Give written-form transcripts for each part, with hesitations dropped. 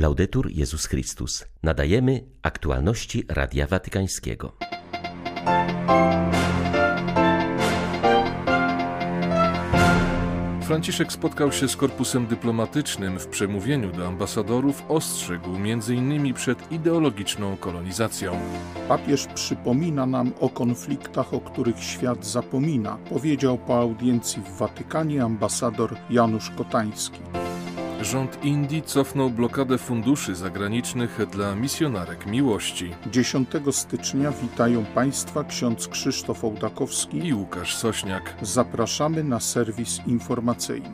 Laudetur Jezus Chrystus. Nadajemy aktualności Radia Watykańskiego. Franciszek spotkał się z korpusem dyplomatycznym. W przemówieniu do ambasadorów ostrzegł m.in. przed ideologiczną kolonizacją. Papież przypomina nam o konfliktach, o których świat zapomina, powiedział po audiencji w Watykanie ambasador Janusz Kotański. Rząd Indii cofnął blokadę funduszy zagranicznych dla misjonarek miłości. 10 stycznia witają Państwa ksiądz Krzysztof Ołdakowski i Łukasz Sośniak. Zapraszamy na serwis informacyjny.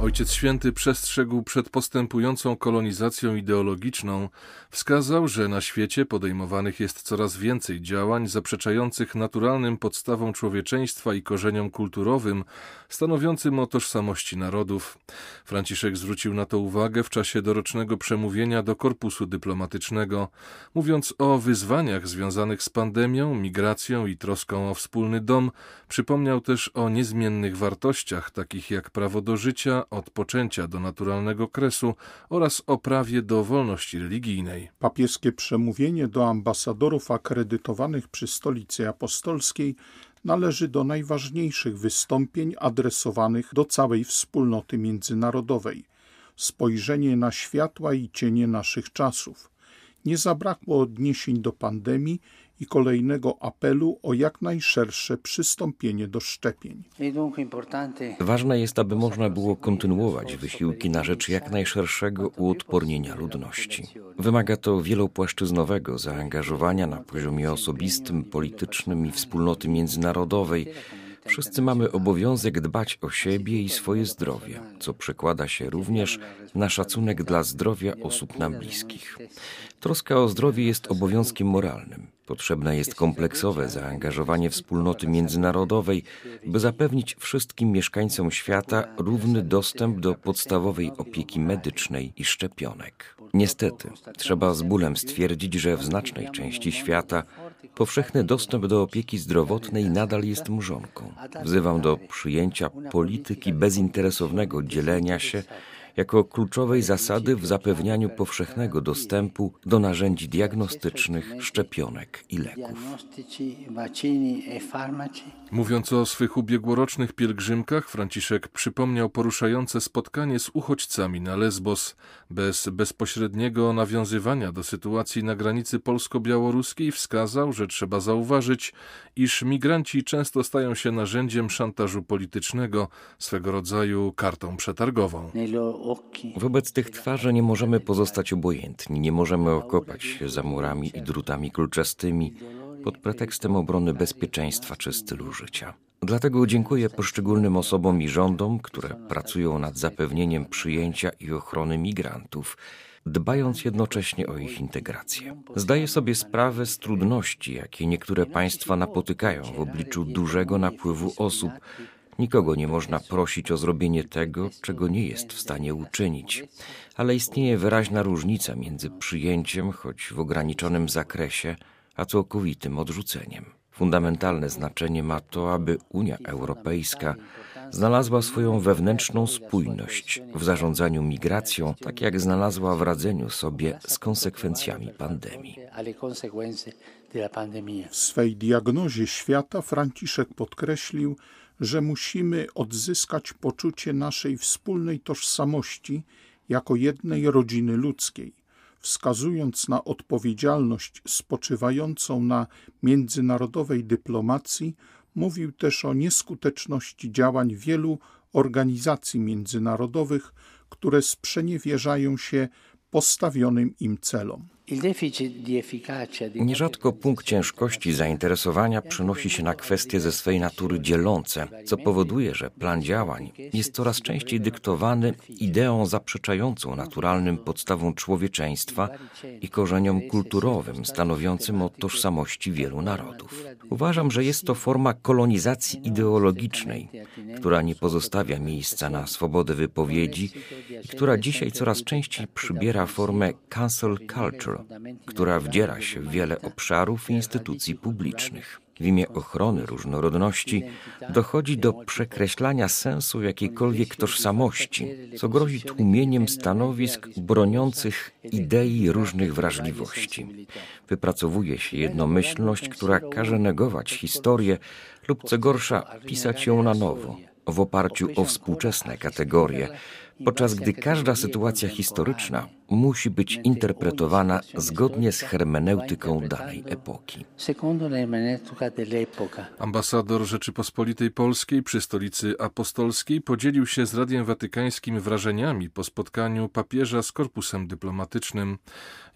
Ojciec Święty przestrzegł przed postępującą kolonizacją ideologiczną. Wskazał, że na świecie podejmowanych jest coraz więcej działań zaprzeczających naturalnym podstawom człowieczeństwa i korzeniom kulturowym, stanowiącym o tożsamości narodów. Franciszek zwrócił na to uwagę w czasie dorocznego przemówienia do Korpusu Dyplomatycznego, mówiąc o wyzwaniach związanych z pandemią, migracją i troską o wspólny dom. Przypomniał też o niezmiennych wartościach, takich jak prawo do życia, od poczęcia do naturalnego kresu oraz o prawie do wolności religijnej. Papieskie przemówienie do ambasadorów akredytowanych przy Stolicy Apostolskiej należy do najważniejszych wystąpień adresowanych do całej wspólnoty międzynarodowej. Spojrzenie na światła i cienie naszych czasów. Nie zabrakło odniesień do pandemii i kolejnego apelu o jak najszersze przystąpienie do szczepień. Ważne jest, aby można było kontynuować wysiłki na rzecz jak najszerszego uodpornienia ludności. Wymaga to wielopłaszczyznowego zaangażowania na poziomie osobistym, politycznym i wspólnoty międzynarodowej. Wszyscy mamy obowiązek dbać o siebie i swoje zdrowie, co przekłada się również na szacunek dla zdrowia osób nam bliskich. Troska o zdrowie jest obowiązkiem moralnym. Potrzebne jest kompleksowe zaangażowanie wspólnoty międzynarodowej, by zapewnić wszystkim mieszkańcom świata równy dostęp do podstawowej opieki medycznej i szczepionek. Niestety, trzeba z bólem stwierdzić, że w znacznej części świata powszechny dostęp do opieki zdrowotnej nadal jest mrzonką. Wzywam do przyjęcia polityki bezinteresownego dzielenia się jako kluczowej zasady w zapewnianiu powszechnego dostępu do narzędzi diagnostycznych, szczepionek i leków. Mówiąc o swych ubiegłorocznych pielgrzymkach, Franciszek przypomniał poruszające spotkanie z uchodźcami na Lesbos. Bez bezpośredniego nawiązywania do sytuacji na granicy polsko-białoruskiej wskazał, że trzeba zauważyć, iż migranci często stają się narzędziem szantażu politycznego, swego rodzaju kartą przetargową. Wobec tych twarzy nie możemy pozostać obojętni, nie możemy okopać się za murami i drutami kolczastymi pod pretekstem obrony bezpieczeństwa czy stylu życia. Dlatego dziękuję poszczególnym osobom i rządom, które pracują nad zapewnieniem przyjęcia i ochrony migrantów, dbając jednocześnie o ich integrację. Zdaję sobie sprawę z trudności, jakie niektóre państwa napotykają w obliczu dużego napływu osób. Nikogo nie można prosić o zrobienie tego, czego nie jest w stanie uczynić. Ale istnieje wyraźna różnica między przyjęciem, choć w ograniczonym zakresie, a całkowitym odrzuceniem. Fundamentalne znaczenie ma to, aby Unia Europejska znalazła swoją wewnętrzną spójność w zarządzaniu migracją, tak jak znalazła w radzeniu sobie z konsekwencjami pandemii. W swej diagnozie świata Franciszek podkreślił, że musimy odzyskać poczucie naszej wspólnej tożsamości jako jednej rodziny ludzkiej, wskazując na odpowiedzialność spoczywającą na międzynarodowej dyplomacji. Mówił też o nieskuteczności działań wielu organizacji międzynarodowych, które sprzeniewierzają się postawionym im celom. Nierzadko punkt ciężkości zainteresowania przenosi się na kwestie ze swej natury dzielące, co powoduje, że plan działań jest coraz częściej dyktowany ideą zaprzeczającą naturalnym podstawom człowieczeństwa i korzeniom kulturowym stanowiącym o tożsamości wielu narodów. Uważam, że jest to forma kolonizacji ideologicznej, która nie pozostawia miejsca na swobodę wypowiedzi i która dzisiaj coraz częściej przybiera formę cancel culture, która wdziera się w wiele obszarów i instytucji publicznych. w imię ochrony różnorodności dochodzi do przekreślania sensu jakiejkolwiek tożsamości, co grozi tłumieniem stanowisk broniących idei różnych wrażliwości. Wypracowuje się jednomyślność, która każe negować historię lub, co gorsza, pisać ją na nowo, w oparciu o współczesne kategorie, podczas gdy każda sytuacja historyczna musi być interpretowana zgodnie z hermeneutyką danej epoki. Ambasador Rzeczypospolitej Polskiej przy Stolicy Apostolskiej podzielił się z Radiem Watykańskim wrażeniami po spotkaniu papieża z Korpusem Dyplomatycznym.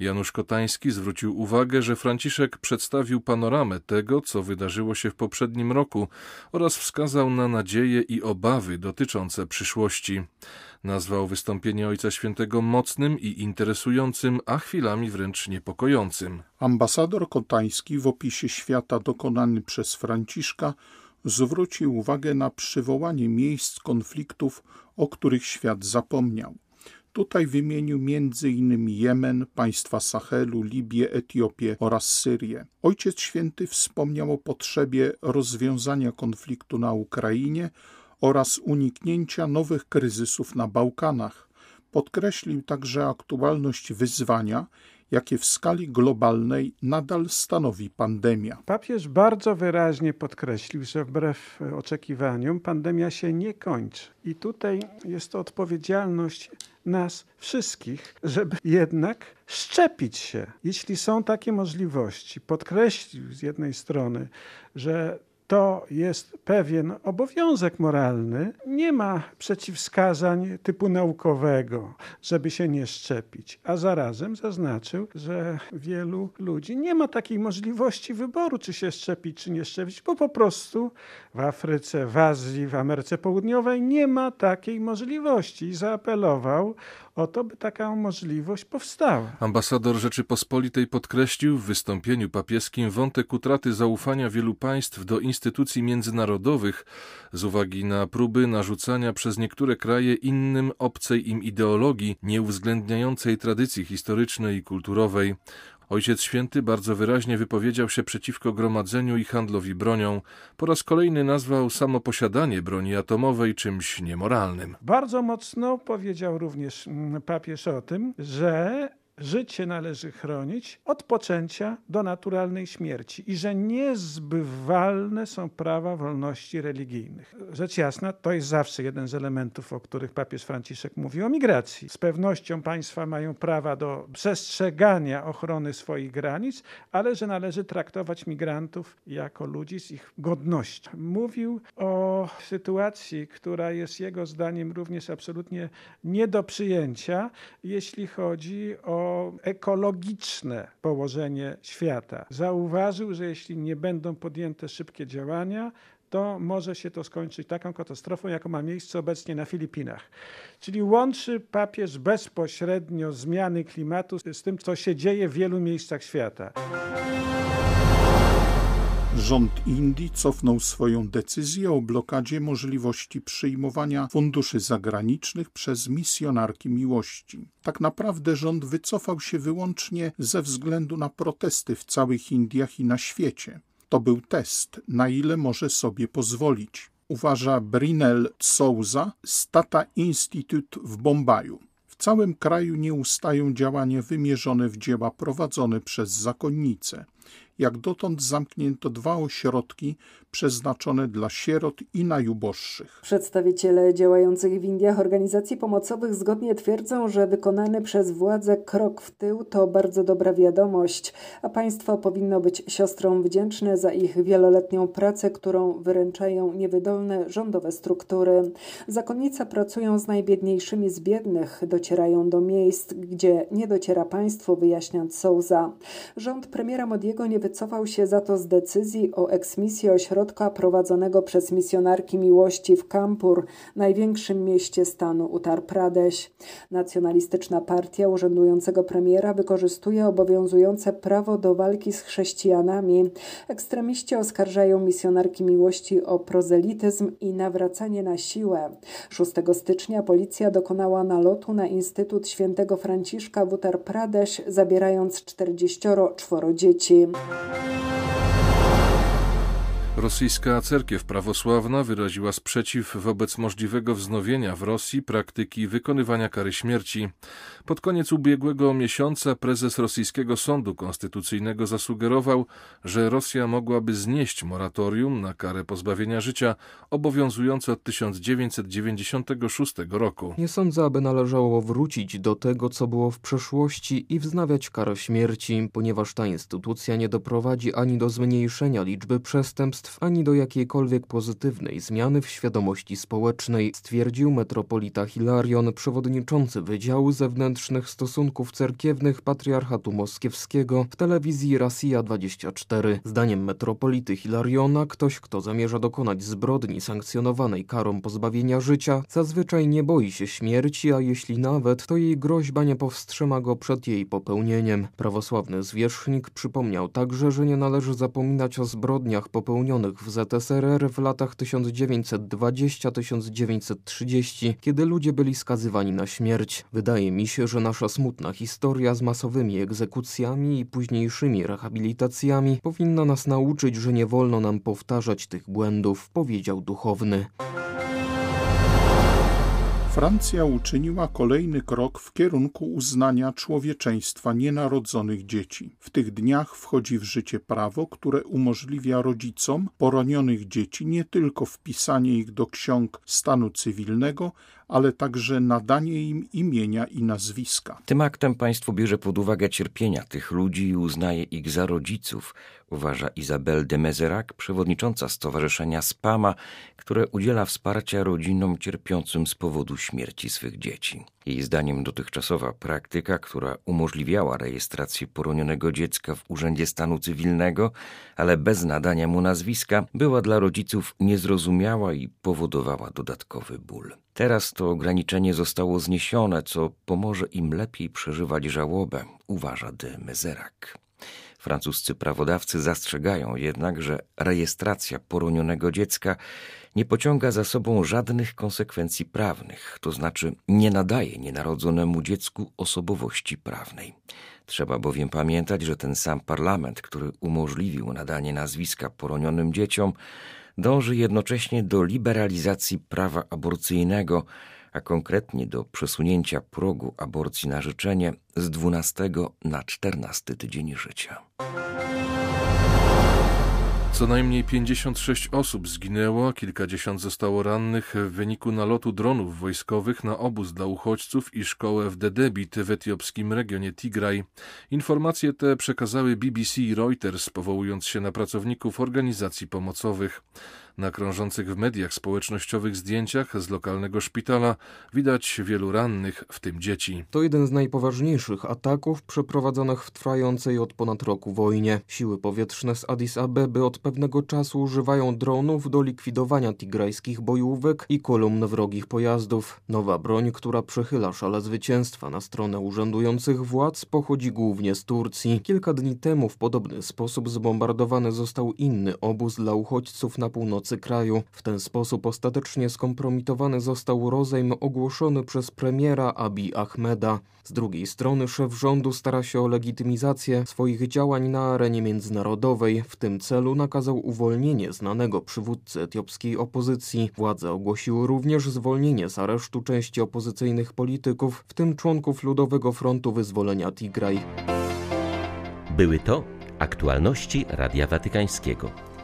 Janusz Kotański zwrócił uwagę, że Franciszek przedstawił panoramę tego, co wydarzyło się w poprzednim roku oraz wskazał na nadzieje i obawy dotyczące przyszłości. Nazwał wystąpienie Ojca Świętego mocnym i interesującym, a chwilami wręcz niepokojącym. Ambasador Kotański w opisie świata dokonany przez Franciszka zwrócił uwagę na przywołanie miejsc konfliktów, o których świat zapomniał. Tutaj wymienił m.in. Jemen, państwa Sahelu, Libię, Etiopię oraz Syrię. Ojciec Święty wspomniał o potrzebie rozwiązania konfliktu na Ukrainie oraz uniknięcia nowych kryzysów na Bałkanach. Podkreślił także aktualność wyzwania, jakie w skali globalnej nadal stanowi pandemia. Papież bardzo wyraźnie podkreślił, że wbrew oczekiwaniom pandemia się nie kończy. I tutaj jest to odpowiedzialność nas wszystkich, żeby jednak szczepić się, jeśli są takie możliwości. Podkreślił z jednej strony, że to jest pewien obowiązek moralny. Nie ma przeciwwskazań typu naukowego, żeby się nie szczepić. A zarazem zaznaczył, że wielu ludzi nie ma takiej możliwości wyboru, czy się szczepić, czy nie szczepić, bo po prostu w Afryce, w Azji, w Ameryce Południowej nie ma takiej możliwości. I zaapelował o to, by taka możliwość powstała. Ambasador Rzeczypospolitej podkreślił w wystąpieniu papieskim wątek utraty zaufania wielu państw do instytucji międzynarodowych z uwagi na próby narzucania przez niektóre kraje innym, obcej im ideologii, nie uwzględniającej tradycji historycznej i kulturowej. Ojciec Święty bardzo wyraźnie wypowiedział się przeciwko gromadzeniu i handlowi bronią. Po raz kolejny nazwał samo posiadanie broni atomowej czymś niemoralnym. Bardzo mocno powiedział również papież o tym, że życie należy chronić od poczęcia do naturalnej śmierci i że niezbywalne są prawa wolności religijnych. Rzecz jasna, to jest zawsze jeden z elementów, o których papież Franciszek mówi o migracji. Z pewnością państwa mają prawa do przestrzegania ochrony swoich granic, ale że należy traktować migrantów jako ludzi z ich godnością. Mówił o sytuacji, która jest jego zdaniem również absolutnie nie do przyjęcia, jeśli chodzi o ekologiczne położenie świata. Zauważył, że jeśli nie będą podjęte szybkie działania, to może się to skończyć taką katastrofą, jaką ma miejsce obecnie na Filipinach. Czyli łączy papież bezpośrednio zmiany klimatu z tym, co się dzieje w wielu miejscach świata. Rząd Indii cofnął swoją decyzję o blokadzie możliwości przyjmowania funduszy zagranicznych przez misjonarki miłości. Tak naprawdę rząd wycofał się wyłącznie ze względu na protesty w całych Indiach i na świecie. To był test, na ile może sobie pozwolić, uważa Brinell Souza z Tata Institute w Bombaju. W całym kraju nie ustają działania wymierzone w dzieła prowadzone przez zakonnice. Jak dotąd zamknięto 2 ośrodki przeznaczone dla sierot i najuboższych. Przedstawiciele działających w Indiach organizacji pomocowych zgodnie twierdzą, że wykonany przez władze krok w tył to bardzo dobra wiadomość, a państwo powinno być siostrom wdzięczne za ich wieloletnią pracę, którą wyręczają niewydolne rządowe struktury. Zakonnice pracują z najbiedniejszymi z biednych, docierają do miejsc, gdzie nie dociera państwo, wyjaśnia Souza. Rząd premiera Modiego nie wycofał się za to z decyzji o eksmisji ośrodka prowadzonego przez misjonarki miłości w Kanpur, największym mieście stanu Uttar Pradesh. Nacjonalistyczna partia urzędującego premiera wykorzystuje obowiązujące prawo do walki z chrześcijanami. Ekstremiści oskarżają misjonarki miłości o prozelityzm i nawracanie na siłę. 6 stycznia policja dokonała nalotu na Instytut Świętego Franciszka w Uttar Pradesh, zabierając 44 dzieci. Rosyjska cerkiew prawosławna wyraziła sprzeciw wobec możliwego wznowienia w Rosji praktyki wykonywania kary śmierci. Pod koniec ubiegłego miesiąca prezes rosyjskiego sądu konstytucyjnego zasugerował, że Rosja mogłaby znieść moratorium na karę pozbawienia życia obowiązujące od 1996 roku. Nie sądzę, aby należało wrócić do tego, co było w przeszłości i wznawiać karę śmierci, ponieważ ta instytucja nie doprowadzi ani do zmniejszenia liczby przestępstw, ani do jakiejkolwiek pozytywnej zmiany w świadomości społecznej, stwierdził metropolita Hilarion, przewodniczący Wydziału Zewnętrznych Stosunków Cerkiewnych Patriarchatu Moskiewskiego w telewizji Rosja 24. Zdaniem metropolity Hilariona ktoś, kto zamierza dokonać zbrodni sankcjonowanej karą pozbawienia życia, zazwyczaj nie boi się śmierci, a jeśli nawet, to jej groźba nie powstrzyma go przed jej popełnieniem. Prawosławny zwierzchnik przypomniał także, że nie należy zapominać o zbrodniach popełnionych w ZSRR w latach 1920-1930, kiedy ludzie byli skazywani na śmierć. Wydaje mi się, że nasza smutna historia z masowymi egzekucjami i późniejszymi rehabilitacjami powinna nas nauczyć, że nie wolno nam powtarzać tych błędów, powiedział duchowny. Francja uczyniła kolejny krok w kierunku uznania człowieczeństwa nienarodzonych dzieci. W tych dniach wchodzi w życie prawo, które umożliwia rodzicom poronionych dzieci nie tylko wpisanie ich do ksiąg stanu cywilnego, ale także nadanie im imienia i nazwiska. Tym aktem państwo bierze pod uwagę cierpienia tych ludzi i uznaje ich za rodziców, uważa Izabel de Meserac, przewodnicząca stowarzyszenia SPAMA, które udziela wsparcia rodzinom cierpiącym z powodu śmierci swych dzieci. Jej zdaniem dotychczasowa praktyka, która umożliwiała rejestrację poronionego dziecka w Urzędzie Stanu Cywilnego, ale bez nadania mu nazwiska, była dla rodziców niezrozumiała i powodowała dodatkowy ból. Teraz to ograniczenie zostało zniesione, co pomoże im lepiej przeżywać żałobę, uważa de Meserac. Francuscy prawodawcy zastrzegają jednak, że rejestracja poronionego dziecka nie pociąga za sobą żadnych konsekwencji prawnych, to znaczy nie nadaje nienarodzonemu dziecku osobowości prawnej. Trzeba bowiem pamiętać, że ten sam parlament, który umożliwił nadanie nazwiska poronionym dzieciom, dąży jednocześnie do liberalizacji prawa aborcyjnego, a konkretnie do przesunięcia progu aborcji na życzenie z 12 na 14 tydzień życia. Co najmniej 56 osób zginęło, kilkadziesiąt zostało rannych w wyniku nalotu dronów wojskowych na obóz dla uchodźców i szkołę w Dedebit w etiopskim regionie Tigray. Informacje te przekazały BBC i Reuters, powołując się na pracowników organizacji pomocowych. Na krążących w mediach społecznościowych zdjęciach z lokalnego szpitala widać wielu rannych, w tym dzieci. To jeden z najpoważniejszych ataków przeprowadzonych w trwającej od ponad roku wojnie. Siły powietrzne z Addis Abeby od pewnego czasu używają dronów do likwidowania tigrajskich bojówek i kolumn wrogich pojazdów. Nowa broń, która przechyla szale zwycięstwa na stronę urzędujących władz, pochodzi głównie z Turcji. Kilka dni temu w podobny sposób zbombardowany został inny obóz dla uchodźców na północy kraju. W ten sposób ostatecznie skompromitowany został rozejm ogłoszony przez premiera Abiy Ahmeda. Z drugiej strony szef rządu stara się o legitymizację swoich działań na arenie międzynarodowej. W tym celu nakazał uwolnienie znanego przywódcy etiopskiej opozycji. Władze ogłosiły również zwolnienie z aresztu części opozycyjnych polityków, w tym członków Ludowego Frontu Wyzwolenia Tigray. Były to aktualności Radia Watykańskiego.